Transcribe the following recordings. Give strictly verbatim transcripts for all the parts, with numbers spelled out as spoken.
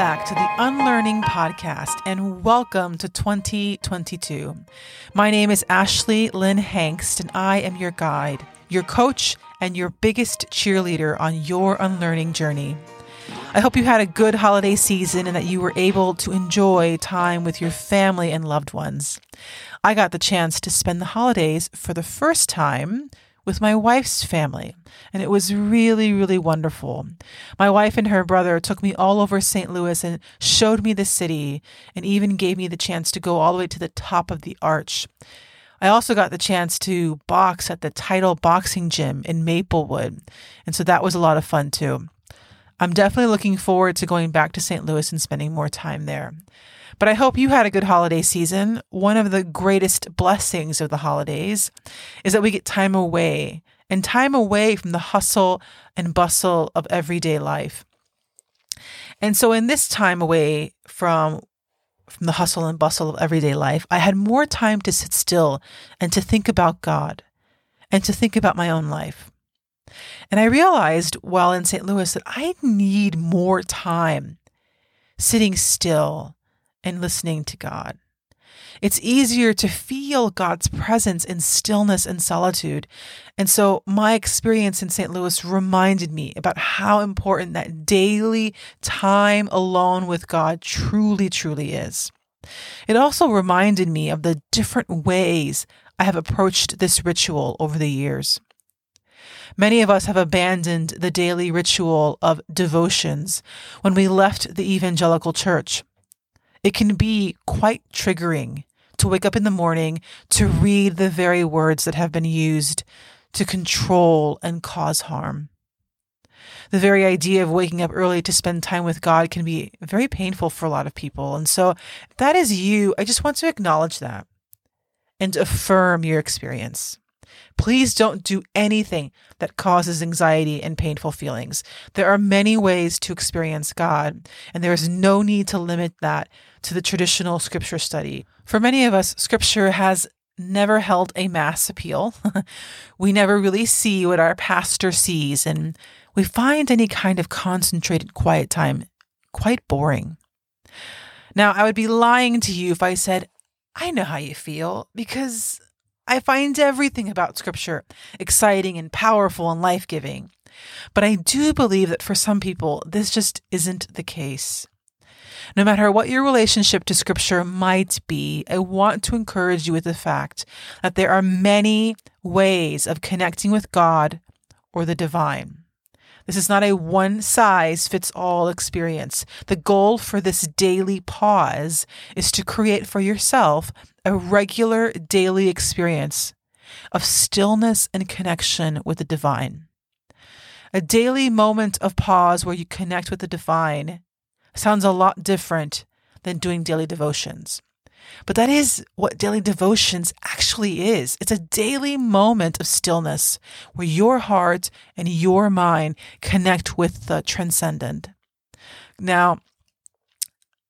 back to the Unlearning Podcast and welcome to twenty twenty-two. My name is Ashley Lynn Hengst and I am your guide, your coach, and your biggest cheerleader on your unlearning journey. I hope you had a good holiday season and that you were able to enjoy time with your family and loved ones. I got the chance to spend the holidays for the first time with my wife's family, and it was really, really wonderful. My wife and her brother took me all over Saint Louis and showed me the city and even gave me the chance to go all the way to the top of the arch. I also got the chance to box at the Title Boxing Gym in Maplewood, and so that was a lot of fun too. I'm definitely looking forward to going back to Saint Louis and spending more time there. But I hope you had a good holiday season. One of the greatest blessings of the holidays is that we get time away and time away from the hustle and bustle of everyday life. And so in this time away from, from the hustle and bustle of everyday life, I had more time to sit still and to think about God and to think about my own life. And I realized while in Saint Louis that I need more time sitting still and listening to God. It's easier to feel God's presence in stillness and solitude. And so my experience in Saint Louis reminded me about how important that daily time alone with God truly, truly is. It also reminded me of the different ways I have approached this ritual over the years. Many of us have abandoned the daily ritual of devotions when we left the evangelical church. It can be quite triggering to wake up in the morning to read the very words that have been used to control and cause harm. The very idea of waking up early to spend time with God can be very painful for a lot of people. And so if that is you, I just want to acknowledge that and affirm your experience. Please don't do anything that causes anxiety and painful feelings. There are many ways to experience God, and there is no need to limit that to the traditional scripture study. For many of us, scripture has never held a mass appeal. We never really see what our pastor sees, and we find any kind of concentrated quiet time quite boring. Now, I would be lying to you if I said, I know how you feel, because I find everything about scripture exciting and powerful and life-giving. But I do believe that for some people, this just isn't the case. No matter what your relationship to scripture might be, I want to encourage you with the fact that there are many ways of connecting with God or the divine. This is not a one-size-fits-all experience. The goal for this daily pause is to create for yourself a regular daily experience of stillness and connection with the divine. A daily moment of pause where you connect with the divine sounds a lot different than doing daily devotions. But that is what daily devotions actually is. It's a daily moment of stillness where your heart and your mind connect with the transcendent. Now,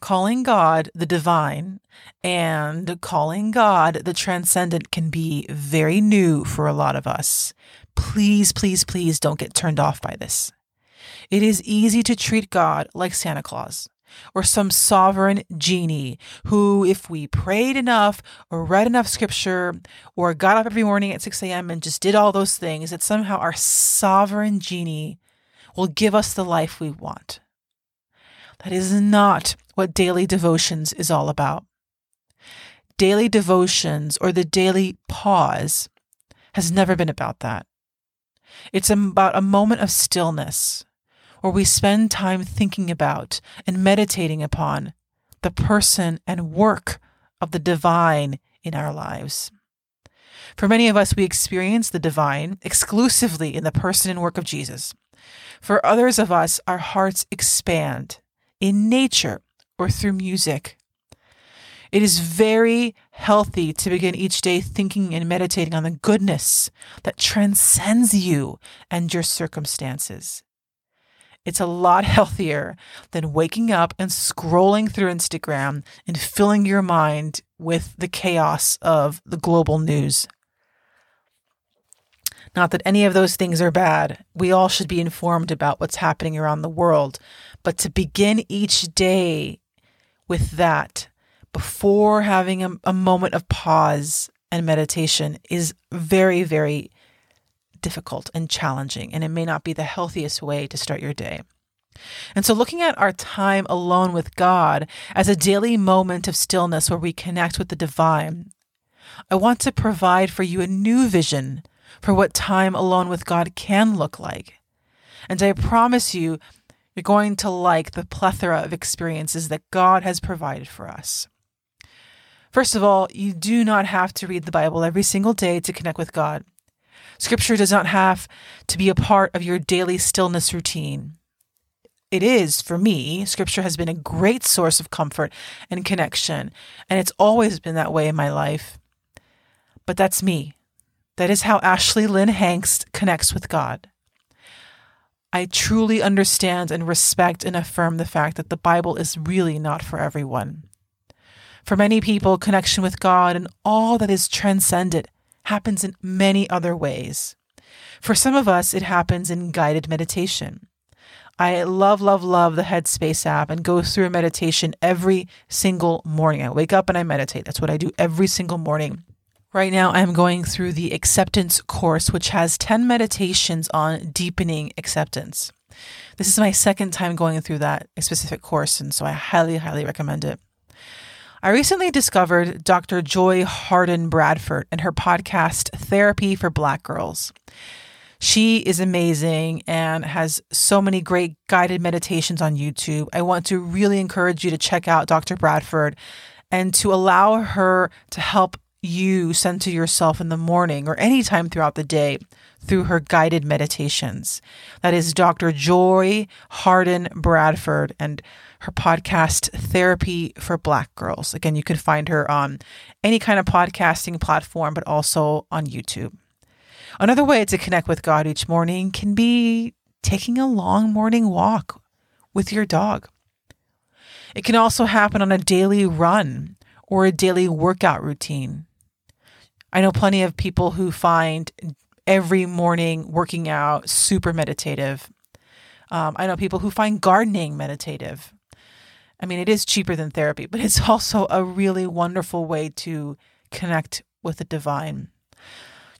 calling God the divine and calling God the transcendent can be very new for a lot of us. Please, please, please don't get turned off by this. It is easy to treat God like Santa Claus or some sovereign genie who, if we prayed enough or read enough scripture or got up every morning at six a.m. and just did all those things, that somehow our sovereign genie will give us the life we want. That is not what daily devotions is all about. Daily devotions or the daily pause has never been about that. It's about a moment of stillness where we spend time thinking about and meditating upon the person and work of the divine in our lives. For many of us, we experience the divine exclusively in the person and work of Jesus. For others of us, our hearts expand in nature or through music. It is very healthy to begin each day thinking and meditating on the goodness that transcends you and your circumstances. It's a lot healthier than waking up and scrolling through Instagram and filling your mind with the chaos of the global news. Not that any of those things are bad. We all should be informed about what's happening around the world. But to begin each day with that before having a, a moment of pause and meditation is very, very difficult and challenging, and it may not be the healthiest way to start your day. And so looking at our time alone with God as a daily moment of stillness where we connect with the divine, I want to provide for you a new vision for what time alone with God can look like. And I promise you, you're going to like the plethora of experiences that God has provided for us. First of all, you do not have to read the Bible every single day to connect with God. Scripture does not have to be a part of your daily stillness routine. It is, for me, Scripture has been a great source of comfort and connection, and it's always been that way in my life. But that's me. That is how Ashley Lynn Hengst connects with God. I truly understand and respect and affirm the fact that the Bible is really not for everyone. For many people, connection with God and all that is transcendent happens in many other ways. For some of us, it happens in guided meditation. I love, love, love the Headspace app and go through a meditation every single morning. I wake up and I meditate. That's what I do every single morning. Right now, I'm going through the acceptance course, which has ten meditations on deepening acceptance. This is my second time going through that specific course, and so I highly, highly recommend it. I recently discovered Doctor Joy Harden Bradford and her podcast, Therapy for Black Girls. She is amazing and has so many great guided meditations on YouTube. I want to really encourage you to check out Doctor Bradford and to allow her to help you center yourself in the morning or any time throughout the day through her guided meditations. That is Doctor Joy Harden Bradford and her podcast, Therapy for Black Girls. Again, you can find her on any kind of podcasting platform, but also on YouTube. Another way to connect with God each morning can be taking a long morning walk with your dog. It can also happen on a daily run or a daily workout routine. I know plenty of people who find every morning working out super meditative. Um, I know people who find gardening meditative. I mean, it is cheaper than therapy, but it's also a really wonderful way to connect with the divine.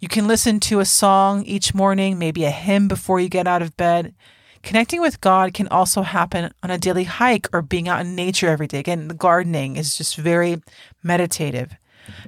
You can listen to a song each morning, maybe a hymn before you get out of bed. Connecting with God can also happen on a daily hike or being out in nature every day. Again, the gardening is just very meditative.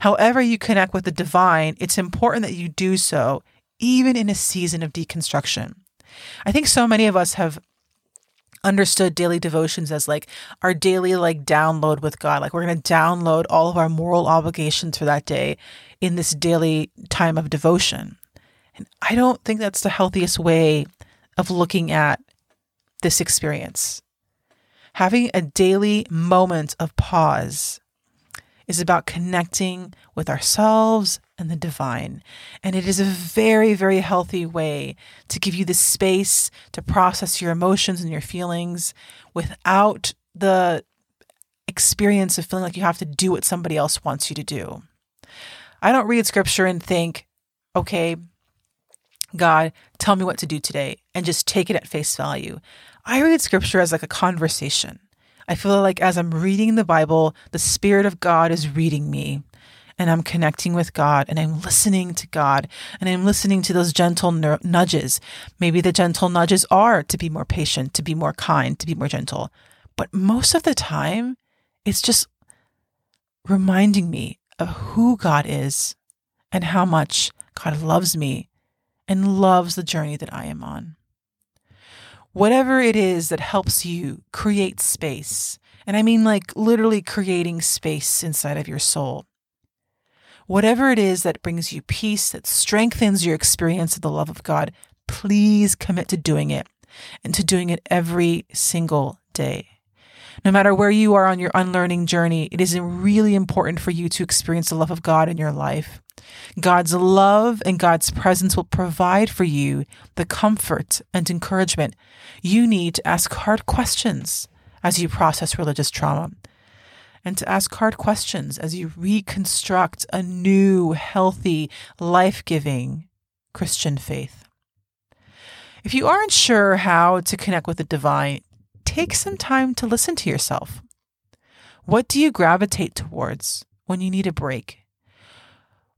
However you connect with the divine, it's important that you do so, even in a season of deconstruction. I think so many of us have understood daily devotions as like our daily like download with God. Like we're going to download all of our moral obligations for that day in this daily time of devotion. And I don't think that's the healthiest way of looking at this experience. Having a daily moment of pause is about connecting with ourselves and the divine. And it is a very, very healthy way to give you the space to process your emotions and your feelings without the experience of feeling like you have to do what somebody else wants you to do. I don't read scripture and think, okay, God, tell me what to do today, and just take it at face value. I read scripture as like a conversation. I feel like as I'm reading the Bible, the Spirit of God is reading me, and I'm connecting with God, and I'm listening to God, and I'm listening to those gentle nudges. Maybe the gentle nudges are to be more patient, to be more kind, to be more gentle. But most of the time, it's just reminding me of who God is and how much God loves me and loves the journey that I am on. Whatever it is that helps you create space, and I mean like literally creating space inside of your soul, whatever it is that brings you peace, that strengthens your experience of the love of God, please commit to doing it and to doing it every single day. No matter where you are on your unlearning journey, it is really important for you to experience the love of God in your life. God's love and God's presence will provide for you the comfort and encouragement you need to ask hard questions as you process religious trauma, and to ask hard questions as you reconstruct a new, healthy, life-giving Christian faith. If you aren't sure how to connect with the divine, take some time to listen to yourself. What do you gravitate towards when you need a break?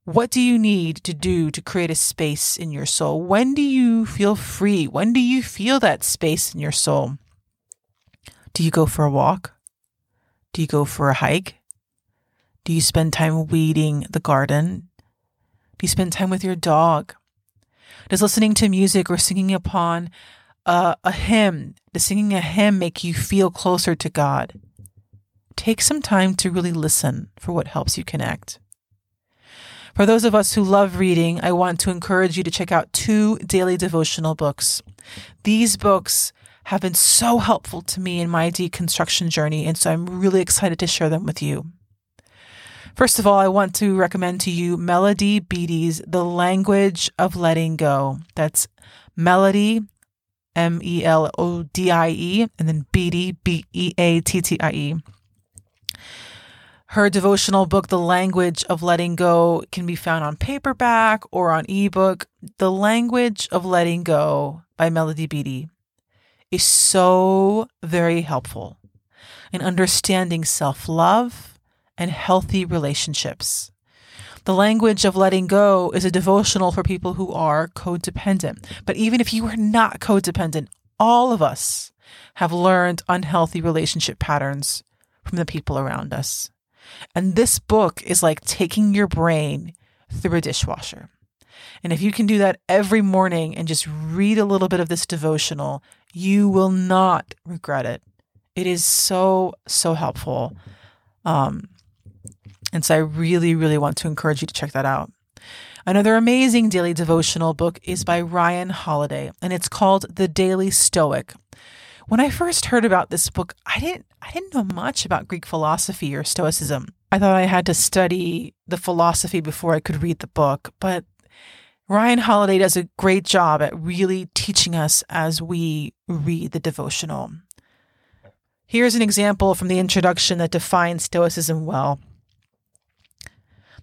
What do you need to do to create a space in your soul? When do you feel free? When do you feel that space in your soul? Do you go for a walk? Do you go for a hike? Do you spend time weeding the garden? Do you spend time with your dog? Does listening to music or singing upon a, a hymn, does singing a hymn make you feel closer to God? Take some time to really listen for what helps you connect. For those of us who love reading, I want to encourage you to check out two daily devotional books. These books have been so helpful to me in my deconstruction journey, and so I'm really excited to share them with you. First of all, I want to recommend to you Melodie Beattie's The Language of Letting Go. That's Melodie, M E L O D I E, and then Beattie, B E A T T I E. Her devotional book, The Language of Letting Go, can be found on paperback or on ebook. The Language of Letting Go by Melodie Beattie is so very helpful in understanding self-love and healthy relationships. The Language of Letting Go is a devotional for people who are codependent. But even if you are not codependent, all of us have learned unhealthy relationship patterns from the people around us. And this book is like taking your brain through a dishwasher. And if you can do that every morning and just read a little bit of this devotional, you will not regret it. It is so, so helpful. Um, and so I really, really want to encourage you to check that out. Another amazing daily devotional book is by Ryan Holiday, and it's called The Daily Stoic. When I first heard about this book, I didn't I didn't know much about Greek philosophy or Stoicism. I thought I had to study the philosophy before I could read the book, but Ryan Holiday does a great job at really teaching us as we read the devotional. Here's an example from the introduction that defines Stoicism well.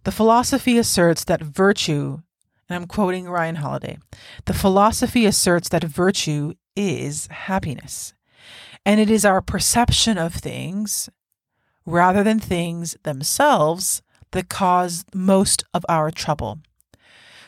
The philosophy asserts that virtue, and I'm quoting Ryan Holiday, the philosophy asserts that virtue is happiness. And it is our perception of things rather than things themselves that cause most of our trouble.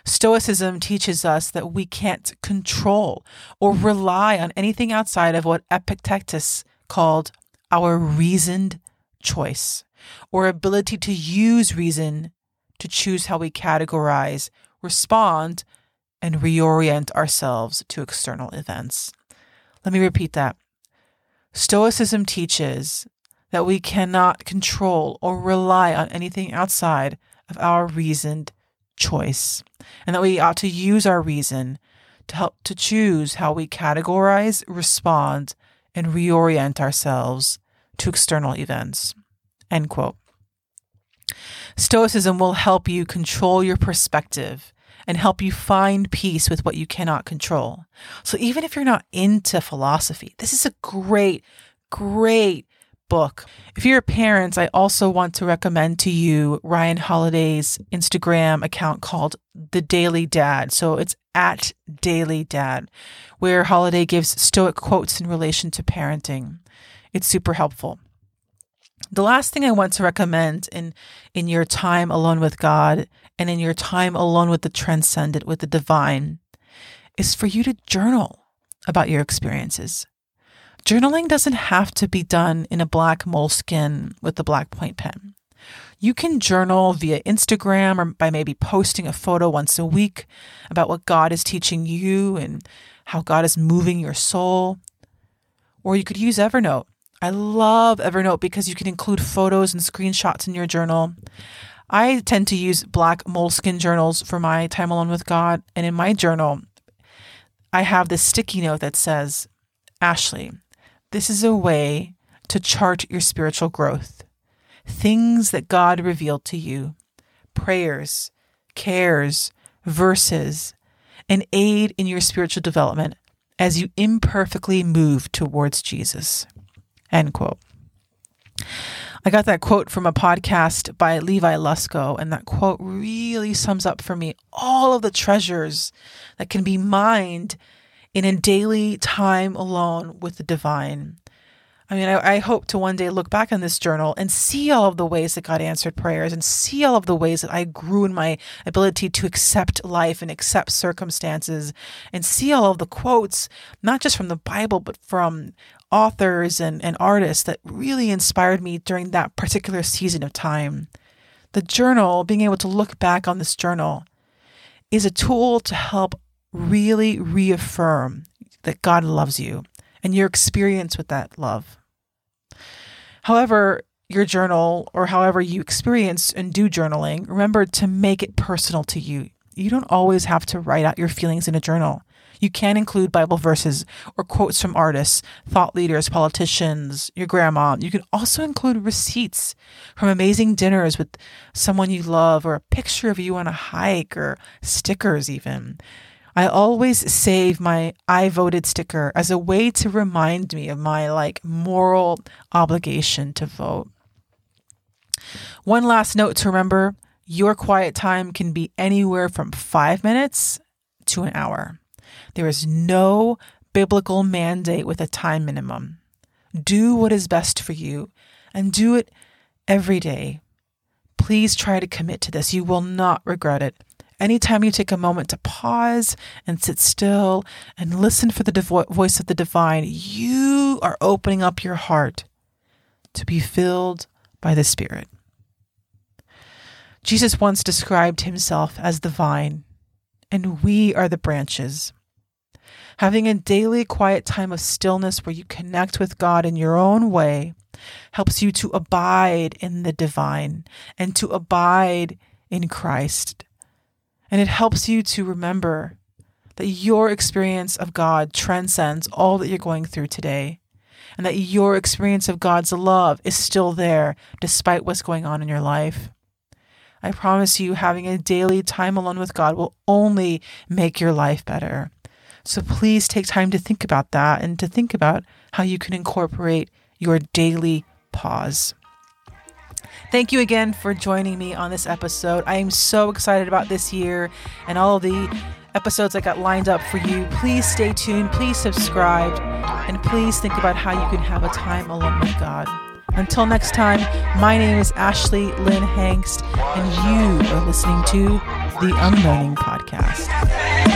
Stoicism teaches us that we can't control or rely on anything outside of what Epictetus called our reasoned choice, or ability to use reason to choose how we categorize, respond, and reorient ourselves to external events. Let me repeat that. Stoicism teaches that we cannot control or rely on anything outside of our reasoned choice, and that we ought to use our reason to help to choose how we categorize, respond, and reorient ourselves to external events. End quote. Stoicism will help you control your perspective and help you find peace with what you cannot control. So even if you're not into philosophy, this is a great, great book. If you're a parent, I also want to recommend to you Ryan Holiday's Instagram account called The Daily Dad. So it's at Daily Dad, where Holiday gives Stoic quotes in relation to parenting. It's super helpful. The last thing I want to recommend in, in your time alone with God and in your time alone with the transcendent, with the divine, is for you to journal about your experiences. Journaling doesn't have to be done in a black moleskin with a black point pen. You can journal via Instagram or by maybe posting a photo once a week about what God is teaching you and how God is moving your soul. Or you could use Evernote. I love Evernote because you can include photos and screenshots in your journal. I tend to use black moleskin journals for my time alone with God. And in my journal, I have this sticky note that says, Ashley, this is a way to chart your spiritual growth. Things that God revealed to you, prayers, cares, verses, and aid in your spiritual development as you imperfectly move towards Jesus. End quote. I got that quote from a podcast by Levi Lusko, and that quote really sums up for me all of the treasures that can be mined in a daily time alone with the divine. I mean, I, I hope to one day look back on this journal and see all of the ways that God answered prayers and see all of the ways that I grew in my ability to accept life and accept circumstances and see all of the quotes, not just from the Bible, but from authors and, and artists that really inspired me during that particular season of time. The journal, being able to look back on this journal, is a tool to help really reaffirm that God loves you and your experience with that love. However, your journal or however you experience and do journaling, remember to make it personal to you. You don't always have to write out your feelings in a journal. You can include Bible verses or quotes from artists, thought leaders, politicians, your grandma. You can also include receipts from amazing dinners with someone you love or a picture of you on a hike or stickers even. I always save my I voted sticker as a way to remind me of my like moral obligation to vote. One last note to remember, your quiet time can be anywhere from five minutes to an hour. There is no biblical mandate with a time minimum. Do what is best for you and do it every day. Please try to commit to this. You will not regret it. Anytime you take a moment to pause and sit still and listen for the devo- voice of the divine, you are opening up your heart to be filled by the Spirit. Jesus once described himself as the vine, and we are the branches. Having a daily quiet time of stillness where you connect with God in your own way helps you to abide in the divine and to abide in Christ. And it helps you to remember that your experience of God transcends all that you're going through today, and that your experience of God's love is still there despite what's going on in your life. I promise you, having a daily time alone with God will only make your life better. So please take time to think about that and to think about how you can incorporate your daily pause. Thank you again for joining me on this episode. I am so excited about this year and all the episodes I got lined up for you. Please stay tuned, please subscribe, and please think about how you can have a time alone with God. Until next time, my name is Ashley Lynn Hengst, and you are listening to The Unlearning Podcast.